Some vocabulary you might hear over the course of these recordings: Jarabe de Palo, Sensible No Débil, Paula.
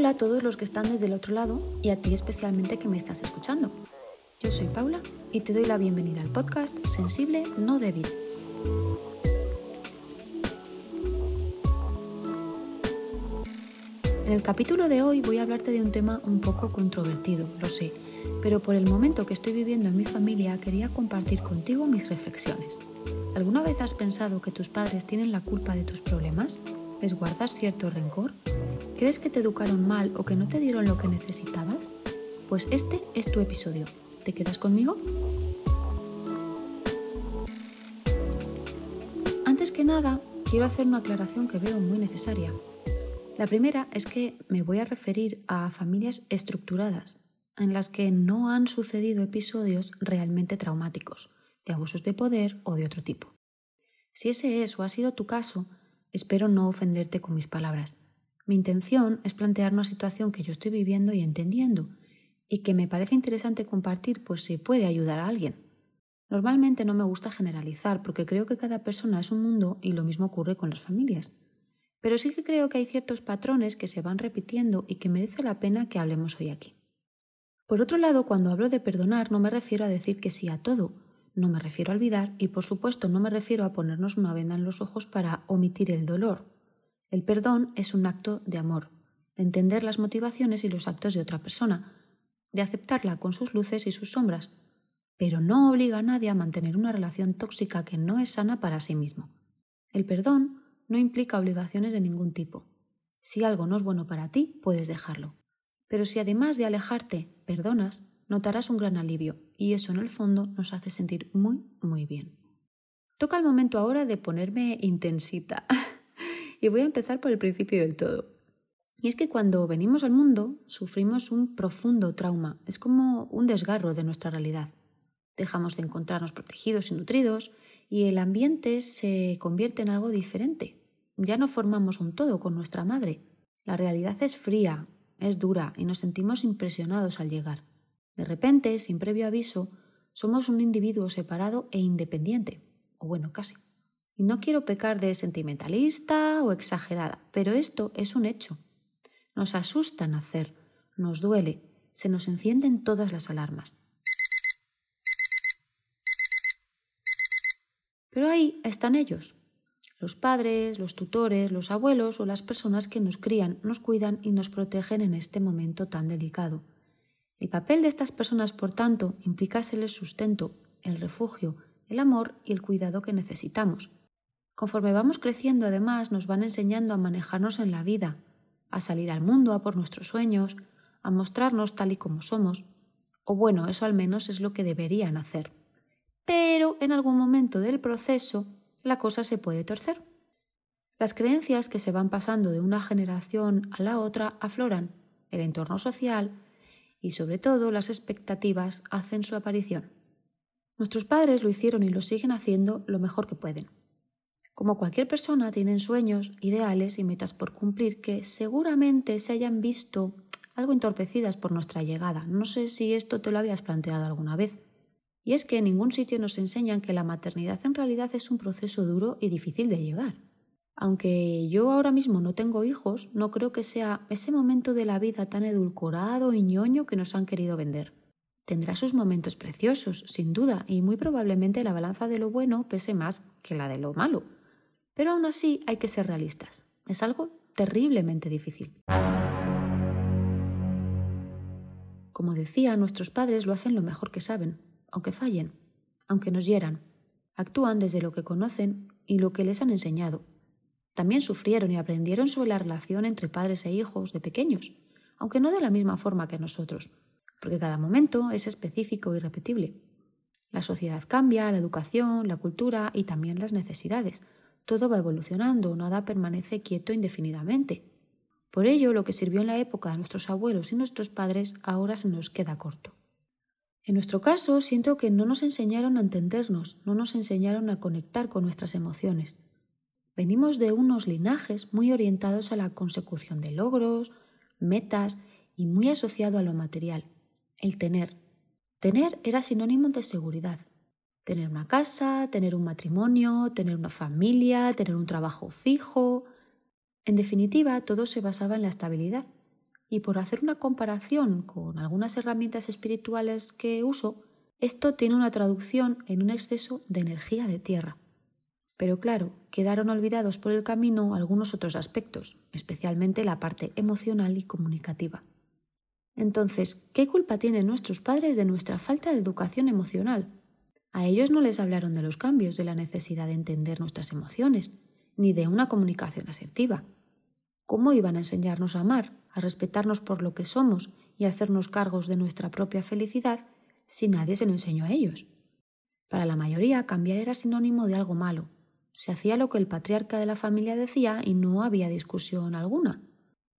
hola a todos los que están desde el otro lado y a ti especialmente que me estás escuchando. Yo soy Paula y te doy la bienvenida al podcast Sensible No Débil. En el capítulo de hoy voy a hablarte de un tema un poco controvertido, lo sé, pero por el momento que estoy viviendo en mi familia quería compartir contigo mis reflexiones. ¿Alguna vez has pensado que tus padres tienen la culpa de tus problemas? ¿Les guardas cierto rencor? ¿Crees que te educaron mal o que no te dieron lo que necesitabas? Pues este es tu episodio. ¿Te quedas conmigo? Antes que nada, quiero hacer una aclaración que veo muy necesaria. La primera es que me voy a referir a familias estructuradas, en las que no han sucedido episodios realmente traumáticos, de abusos de poder o de otro tipo. Si ese es o ha sido tu caso, espero no ofenderte con mis palabras. Mi intención es plantear una situación que yo estoy viviendo y entendiendo, y que me parece interesante compartir, pues si puede ayudar a alguien. Normalmente no me gusta generalizar, porque creo que cada persona es un mundo y lo mismo ocurre con las familias. Pero sí que creo que hay ciertos patrones que se van repitiendo y que merece la pena que hablemos hoy aquí. Por otro lado, cuando hablo de perdonar no me refiero a decir que sí a todo, no me refiero a olvidar y por supuesto no me refiero a ponernos una venda en los ojos para omitir el dolor. El perdón es un acto de amor, de entender las motivaciones y los actos de otra persona, de aceptarla con sus luces y sus sombras, pero no obliga a nadie a mantener una relación tóxica que no es sana para sí mismo. El perdón no implica obligaciones de ningún tipo. Si algo no es bueno para ti, puedes dejarlo. Pero si además de alejarte, perdonas, notarás un gran alivio y eso en el fondo nos hace sentir muy, muy bien. Toca el momento ahora de ponerme intensita y voy a empezar por el principio del todo. Y es que cuando venimos al mundo sufrimos un profundo trauma, es como un desgarro de nuestra realidad. Dejamos de encontrarnos protegidos y nutridos y el ambiente se convierte en algo diferente. Ya no formamos un todo con nuestra madre. La realidad es fría, es dura y nos sentimos impresionados al llegar. De repente, sin previo aviso, somos un individuo separado e independiente, o bueno, casi. Y no quiero pecar de sentimentalista o exagerada, pero esto es un hecho. Nos asusta nacer, nos duele, se nos encienden todas las alarmas. Pero ahí están ellos. Los padres, los tutores, los abuelos o las personas que nos crían, nos cuidan y nos protegen en este momento tan delicado. El papel de estas personas, por tanto, implica ser el sustento, el refugio, el amor y el cuidado que necesitamos. Conforme vamos creciendo, además, nos van enseñando a manejarnos en la vida, a salir al mundo, a por nuestros sueños, a mostrarnos tal y como somos. O bueno, eso al menos es lo que deberían hacer. Pero en algún momento del proceso, la cosa se puede torcer. Las creencias que se van pasando de una generación a la otra afloran, el entorno social y sobre todo las expectativas hacen su aparición. Nuestros padres lo hicieron y lo siguen haciendo lo mejor que pueden. Como cualquier persona, tienen sueños, ideales y metas por cumplir que seguramente se hayan visto algo entorpecidas por nuestra llegada. No sé si esto te lo habías planteado alguna vez. Y es que en ningún sitio nos enseñan que la maternidad en realidad es un proceso duro y difícil de llevar. Aunque yo ahora mismo no tengo hijos, no creo que sea ese momento de la vida tan edulcorado y ñoño que nos han querido vender. Tendrá sus momentos preciosos, sin duda, y muy probablemente la balanza de lo bueno pese más que la de lo malo. Pero aún así hay que ser realistas. Es algo terriblemente difícil. Como decía, nuestros padres lo hacen lo mejor que saben. Aunque fallen, aunque nos hieran, actúan desde lo que conocen y lo que les han enseñado. También sufrieron y aprendieron sobre la relación entre padres e hijos de pequeños, aunque no de la misma forma que nosotros, porque cada momento es específico y repetible. La sociedad cambia, la educación, la cultura y también las necesidades. Todo va evolucionando, nada permanece quieto indefinidamente. Por ello, lo que sirvió en la época a nuestros abuelos y nuestros padres ahora se nos queda corto. En nuestro caso, siento que no nos enseñaron a entendernos, no nos enseñaron a conectar con nuestras emociones. Venimos de unos linajes muy orientados a la consecución de logros, metas y muy asociado a lo material, el tener. Tener era sinónimo de seguridad. Tener una casa, tener un matrimonio, tener una familia, tener un trabajo fijo. En definitiva, todo se basaba en la estabilidad. Y por hacer una comparación con algunas herramientas espirituales que uso, esto tiene una traducción en un exceso de energía de tierra. Pero claro, quedaron olvidados por el camino algunos otros aspectos, especialmente la parte emocional y comunicativa. Entonces, ¿qué culpa tienen nuestros padres de nuestra falta de educación emocional? A ellos no les hablaron de los cambios, de la necesidad de entender nuestras emociones, ni de una comunicación asertiva. ¿Cómo iban a enseñarnos a amar, a respetarnos por lo que somos y a hacernos cargos de nuestra propia felicidad si nadie se lo enseñó a ellos? Para la mayoría, cambiar era sinónimo de algo malo. Se hacía lo que el patriarca de la familia decía y no había discusión alguna.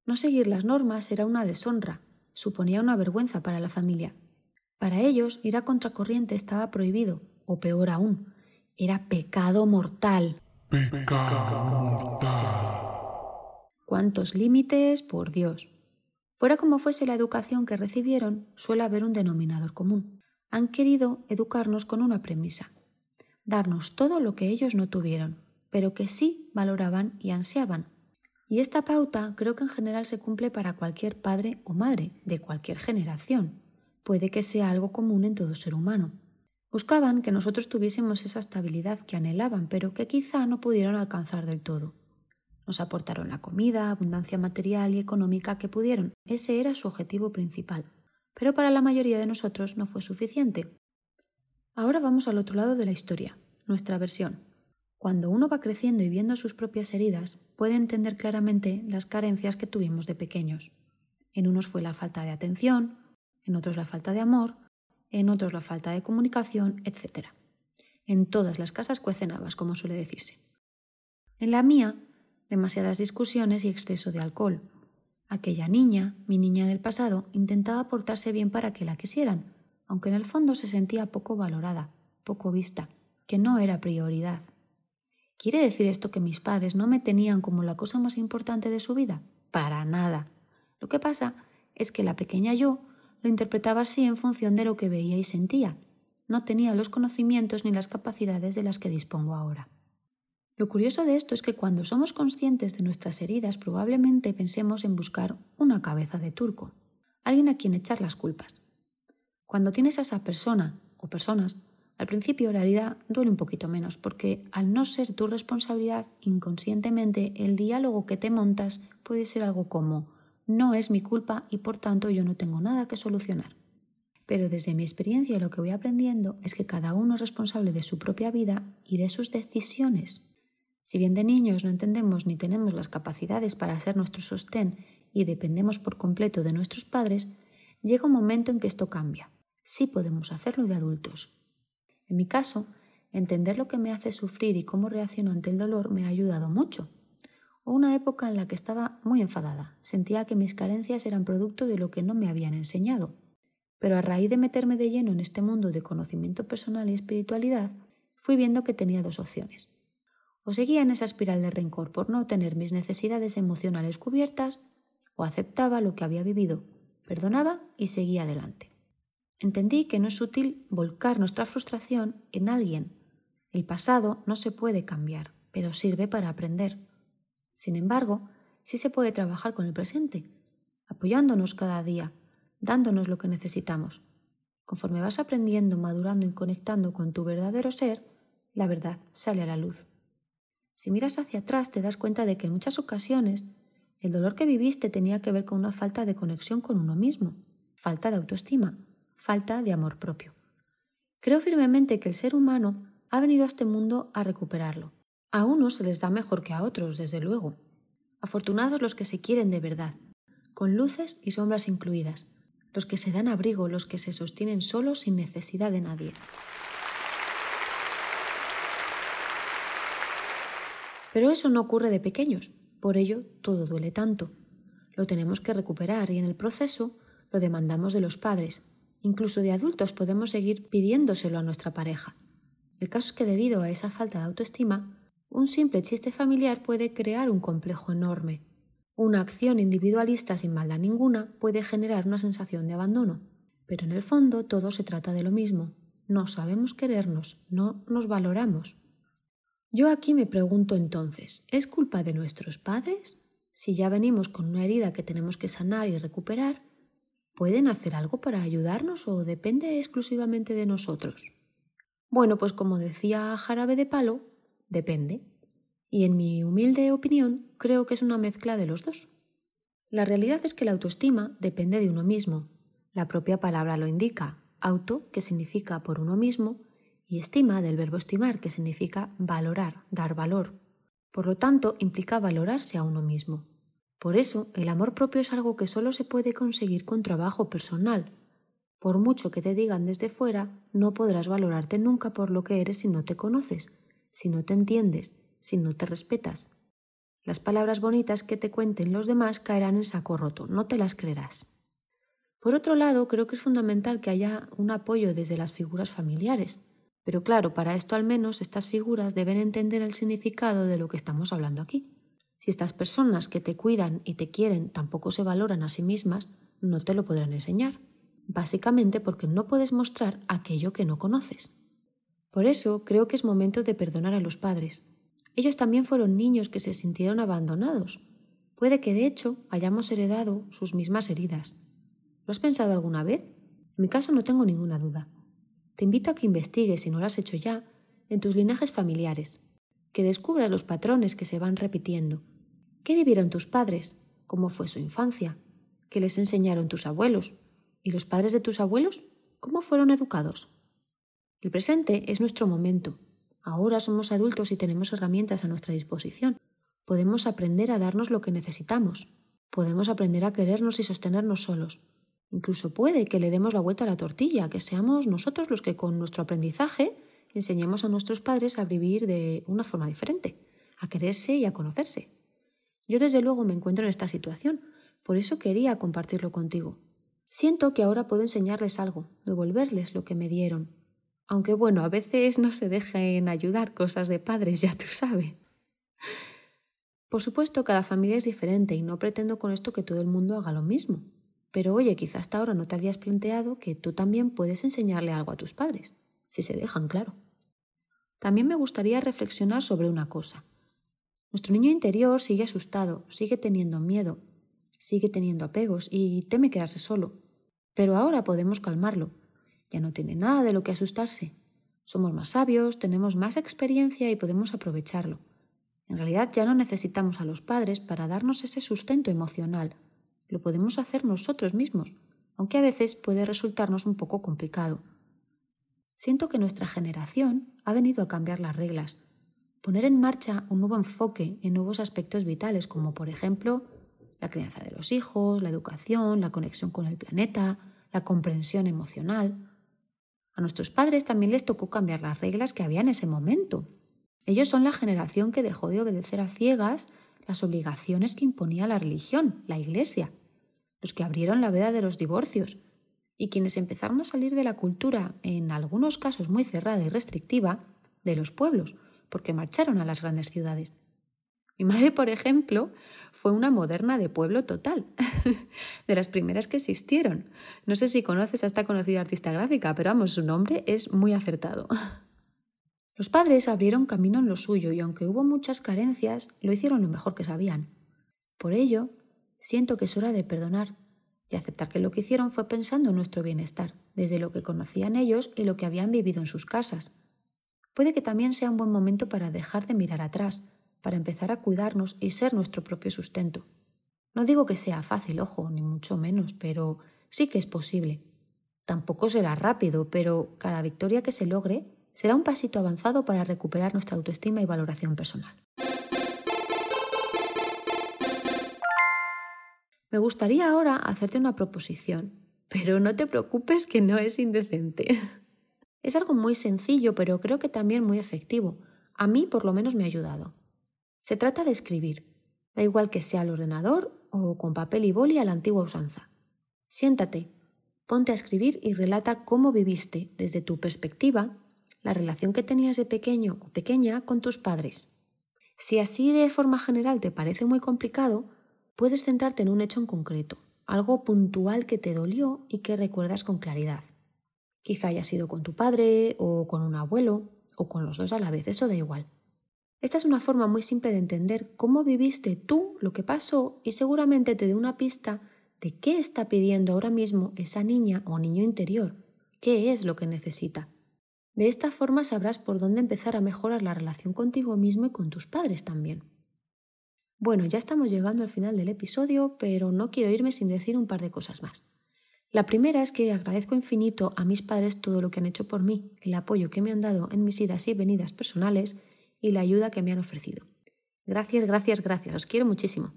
No seguir las normas era una deshonra, suponía una vergüenza para la familia. Para ellos, ir a contracorriente estaba prohibido, o peor aún, era pecado mortal. Pecado mortal. ¿Cuántos límites, por Dios? Fuera como fuese la educación que recibieron, suele haber un denominador común. Han querido educarnos con una premisa: darnos todo lo que ellos no tuvieron, pero que sí valoraban y ansiaban. Y esta pauta creo que en general se cumple para cualquier padre o madre de cualquier generación. Puede que sea algo común en todo ser humano. Buscaban que nosotros tuviésemos esa estabilidad que anhelaban, pero que quizá no pudieron alcanzar del todo. Nos aportaron la comida, abundancia material y económica que pudieron. Ese era su objetivo principal. Pero para la mayoría de nosotros no fue suficiente. Ahora vamos al otro lado de la historia, nuestra versión. Cuando uno va creciendo y viendo sus propias heridas, puede entender claramente las carencias que tuvimos de pequeños. En unos fue la falta de atención, en otros la falta de amor, en otros la falta de comunicación, etc. En todas las casas cuecen habas, como suele decirse. En la mía, demasiadas discusiones y exceso de alcohol. Aquella niña, mi niña del pasado, intentaba portarse bien para que la quisieran, aunque en el fondo se sentía poco valorada, poco vista, que no era prioridad. ¿Quiere decir esto que mis padres no me tenían como la cosa más importante de su vida? Para nada. Lo que pasa es que la pequeña yo lo interpretaba así en función de lo que veía y sentía. No tenía los conocimientos ni las capacidades de las que dispongo ahora. Lo curioso de esto es que cuando somos conscientes de nuestras heridas probablemente pensemos en buscar una cabeza de turco, alguien a quien echar las culpas. Cuando tienes a esa persona o personas, al principio la herida duele un poquito menos porque al no ser tu responsabilidad, inconscientemente el diálogo que te montas puede ser algo como «no es mi culpa y por tanto yo no tengo nada que solucionar». Pero desde mi experiencia lo que voy aprendiendo es que cada uno es responsable de su propia vida y de sus decisiones. Si bien de niños no entendemos ni tenemos las capacidades para ser nuestro sostén y dependemos por completo de nuestros padres, llega un momento en que esto cambia. Sí podemos hacerlo de adultos. En mi caso, entender lo que me hace sufrir y cómo reacciono ante el dolor me ha ayudado mucho. Hubo una época en la que estaba muy enfadada, sentía que mis carencias eran producto de lo que no me habían enseñado. Pero a raíz de meterme de lleno en este mundo de conocimiento personal y espiritualidad, fui viendo que tenía dos opciones. O seguía en esa espiral de rencor por no tener mis necesidades emocionales cubiertas, o aceptaba lo que había vivido, perdonaba y seguía adelante. Entendí que no es útil volcar nuestra frustración en alguien. El pasado no se puede cambiar, pero sirve para aprender. Sin embargo, sí se puede trabajar con el presente, apoyándonos cada día, dándonos lo que necesitamos. Conforme vas aprendiendo, madurando y conectando con tu verdadero ser, la verdad sale a la luz. Si miras hacia atrás te das cuenta de que en muchas ocasiones el dolor que viviste tenía que ver con una falta de conexión con uno mismo, falta de autoestima, falta de amor propio. Creo firmemente que el ser humano ha venido a este mundo a recuperarlo. A unos se les da mejor que a otros, desde luego. Afortunados los que se quieren de verdad, con luces y sombras incluidas, los que se dan abrigo, los que se sostienen solos sin necesidad de nadie. Pero eso no ocurre de pequeños, por ello todo duele tanto. Lo tenemos que recuperar y en el proceso lo demandamos de los padres. Incluso de adultos podemos seguir pidiéndoselo a nuestra pareja. El caso es que debido a esa falta de autoestima, un simple chiste familiar puede crear un complejo enorme. Una acción individualista sin maldad ninguna puede generar una sensación de abandono. Pero en el fondo todo se trata de lo mismo. No sabemos querernos, no nos valoramos. Yo aquí me pregunto entonces, ¿es culpa de nuestros padres? si ya venimos con una herida que tenemos que sanar y recuperar, ¿pueden hacer algo para ayudarnos o depende exclusivamente de nosotros? Bueno, pues como decía Jarabe de Palo, depende. Y en mi humilde opinión, creo que es una mezcla de los dos. La realidad es que la autoestima depende de uno mismo. La propia palabra lo indica. Auto, que significa por uno mismo, y estima, del verbo estimar, que significa valorar, dar valor. Por lo tanto, implica valorarse a uno mismo. Por eso, el amor propio es algo que solo se puede conseguir con trabajo personal. Por mucho que te digan desde fuera, no podrás valorarte nunca por lo que eres si no te conoces, si no te entiendes, si no te respetas. Las palabras bonitas que te cuenten los demás caerán en saco roto, no te las creerás. Por otro lado, creo que es fundamental que haya un apoyo desde las figuras familiares. Pero claro, para esto al menos estas figuras deben entender el significado de lo que estamos hablando aquí. Si estas personas que te cuidan y te quieren tampoco se valoran a sí mismas, no te lo podrán enseñar. Básicamente porque no puedes mostrar aquello que no conoces. Por eso creo que es momento de perdonar a los padres. Ellos también fueron niños que se sintieron abandonados. Puede que de hecho hayamos heredado sus mismas heridas. ¿Lo has pensado alguna vez? En mi caso no tengo ninguna duda. Te invito a que investigues, si no lo has hecho ya, en tus linajes familiares, que descubras los patrones que se van repitiendo. ¿Qué vivieron tus padres? ¿Cómo fue su infancia? ¿Qué les enseñaron tus abuelos? ¿Y los padres de tus abuelos? ¿Cómo fueron educados? El presente es nuestro momento. Ahora somos adultos y tenemos herramientas a nuestra disposición. Podemos aprender a darnos lo que necesitamos. Podemos aprender a querernos y sostenernos solos. Incluso puede que le demos la vuelta a la tortilla, que seamos nosotros los que con nuestro aprendizaje enseñemos a nuestros padres a vivir de una forma diferente, a quererse y a conocerse. Yo desde luego me encuentro en esta situación, por eso quería compartirlo contigo. Siento que ahora puedo enseñarles algo, devolverles lo que me dieron. Aunque bueno, a veces no se dejen ayudar cosas de padres, ya tú sabes. Por supuesto, cada familia es diferente y no pretendo con esto que todo el mundo haga lo mismo. Pero oye, quizá hasta ahora no te habías planteado que tú también puedes enseñarle algo a tus padres, si se dejan, claro. También me gustaría reflexionar sobre una cosa. Nuestro niño interior sigue asustado, sigue teniendo miedo, sigue teniendo apegos y teme quedarse solo. Pero ahora podemos calmarlo. Ya no tiene nada de lo que asustarse. Somos más sabios, tenemos más experiencia y podemos aprovecharlo. En realidad ya no necesitamos a los padres para darnos ese sustento emocional. Lo podemos hacer nosotros mismos, aunque a veces puede resultarnos un poco complicado. Siento que nuestra generación ha venido a cambiar las reglas, poner en marcha un nuevo enfoque en nuevos aspectos vitales, como por ejemplo la crianza de los hijos, la educación, la conexión con el planeta, la comprensión emocional. A nuestros padres también les tocó cambiar las reglas que había en ese momento. Ellos son la generación que dejó de obedecer a ciegas las obligaciones que imponía la religión, la Iglesia, los que abrieron la veda de los divorcios y quienes empezaron a salir de la cultura, en algunos casos muy cerrada y restrictiva, de los pueblos, porque marcharon a las grandes ciudades. Mi madre, por ejemplo, fue una moderna de pueblo total, de las primeras que existieron. No sé si conoces a esta conocida artista gráfica, pero vamos, su nombre es muy acertado. Los padres abrieron camino en lo suyo y aunque hubo muchas carencias, lo hicieron lo mejor que sabían. Por ello, siento que es hora de perdonar, de aceptar que lo que hicieron fue pensando en nuestro bienestar, desde lo que conocían ellos y lo que habían vivido en sus casas. Puede que también sea un buen momento para dejar de mirar atrás, para empezar a cuidarnos y ser nuestro propio sustento. No digo que sea fácil, ojo, ni mucho menos, pero sí que es posible. Tampoco será rápido, pero cada victoria que se logre será un pasito avanzado para recuperar nuestra autoestima y valoración personal. Me gustaría ahora hacerte una proposición, pero no te preocupes que no es indecente. Es algo muy sencillo, pero creo que también muy efectivo. A mí, por lo menos, me ha ayudado. Se trata de escribir. Da igual que sea al ordenador o con papel y boli a la antigua usanza. Siéntate, ponte a escribir y relata cómo viviste, desde tu perspectiva, la relación que tenías de pequeño o pequeña con tus padres. Si así de forma general te parece muy complicado, puedes centrarte en un hecho en concreto, algo puntual que te dolió y que recuerdas con claridad. Quizá haya sido con tu padre o con un abuelo o con los dos a la vez, eso da igual. Esta es una forma muy simple de entender cómo viviste tú lo que pasó y seguramente te dé una pista de qué está pidiendo ahora mismo esa niña o niño interior, qué es lo que necesita. De esta forma sabrás por dónde empezar a mejorar la relación contigo mismo y con tus padres también. Bueno, ya estamos llegando al final del episodio, pero no quiero irme sin decir un par de cosas más. La primera es que agradezco infinito a mis padres todo lo que han hecho por mí, el apoyo que me han dado en mis idas y venidas personales y la ayuda que me han ofrecido. Gracias, gracias, gracias. Os quiero muchísimo.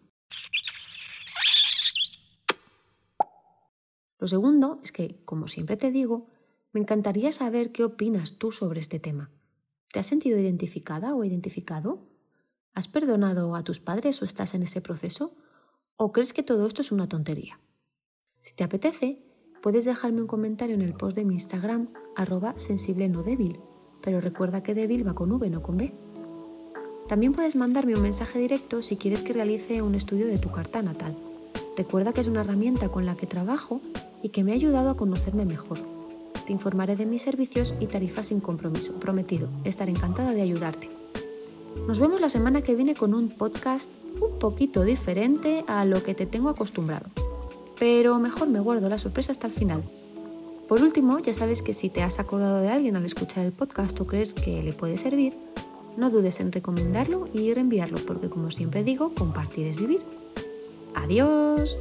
Lo segundo es que, como siempre te digo, me encantaría saber qué opinas tú sobre este tema. ¿Te has sentido identificada o identificado? ¿Has perdonado a tus padres o estás en ese proceso? ¿O crees que todo esto es una tontería? Si te apetece, puedes dejarme un comentario en el post de mi Instagram, @sensiblenodebil, pero recuerda que débil va con V, no con B. También puedes mandarme un mensaje directo si quieres que realice un estudio de tu carta natal. Recuerda que es una herramienta con la que trabajo y que me ha ayudado a conocerme mejor. Te informaré de mis servicios y tarifas sin compromiso, prometido. Estaré encantada de ayudarte. Nos vemos la semana que viene con un podcast un poquito diferente a lo que te tengo acostumbrado. Pero mejor me guardo la sorpresa hasta el final. Por último, ya sabes que si te has acordado de alguien al escuchar el podcast o crees que le puede servir, no dudes en recomendarlo y reenviarlo, porque como siempre digo, compartir es vivir. ¡Adiós!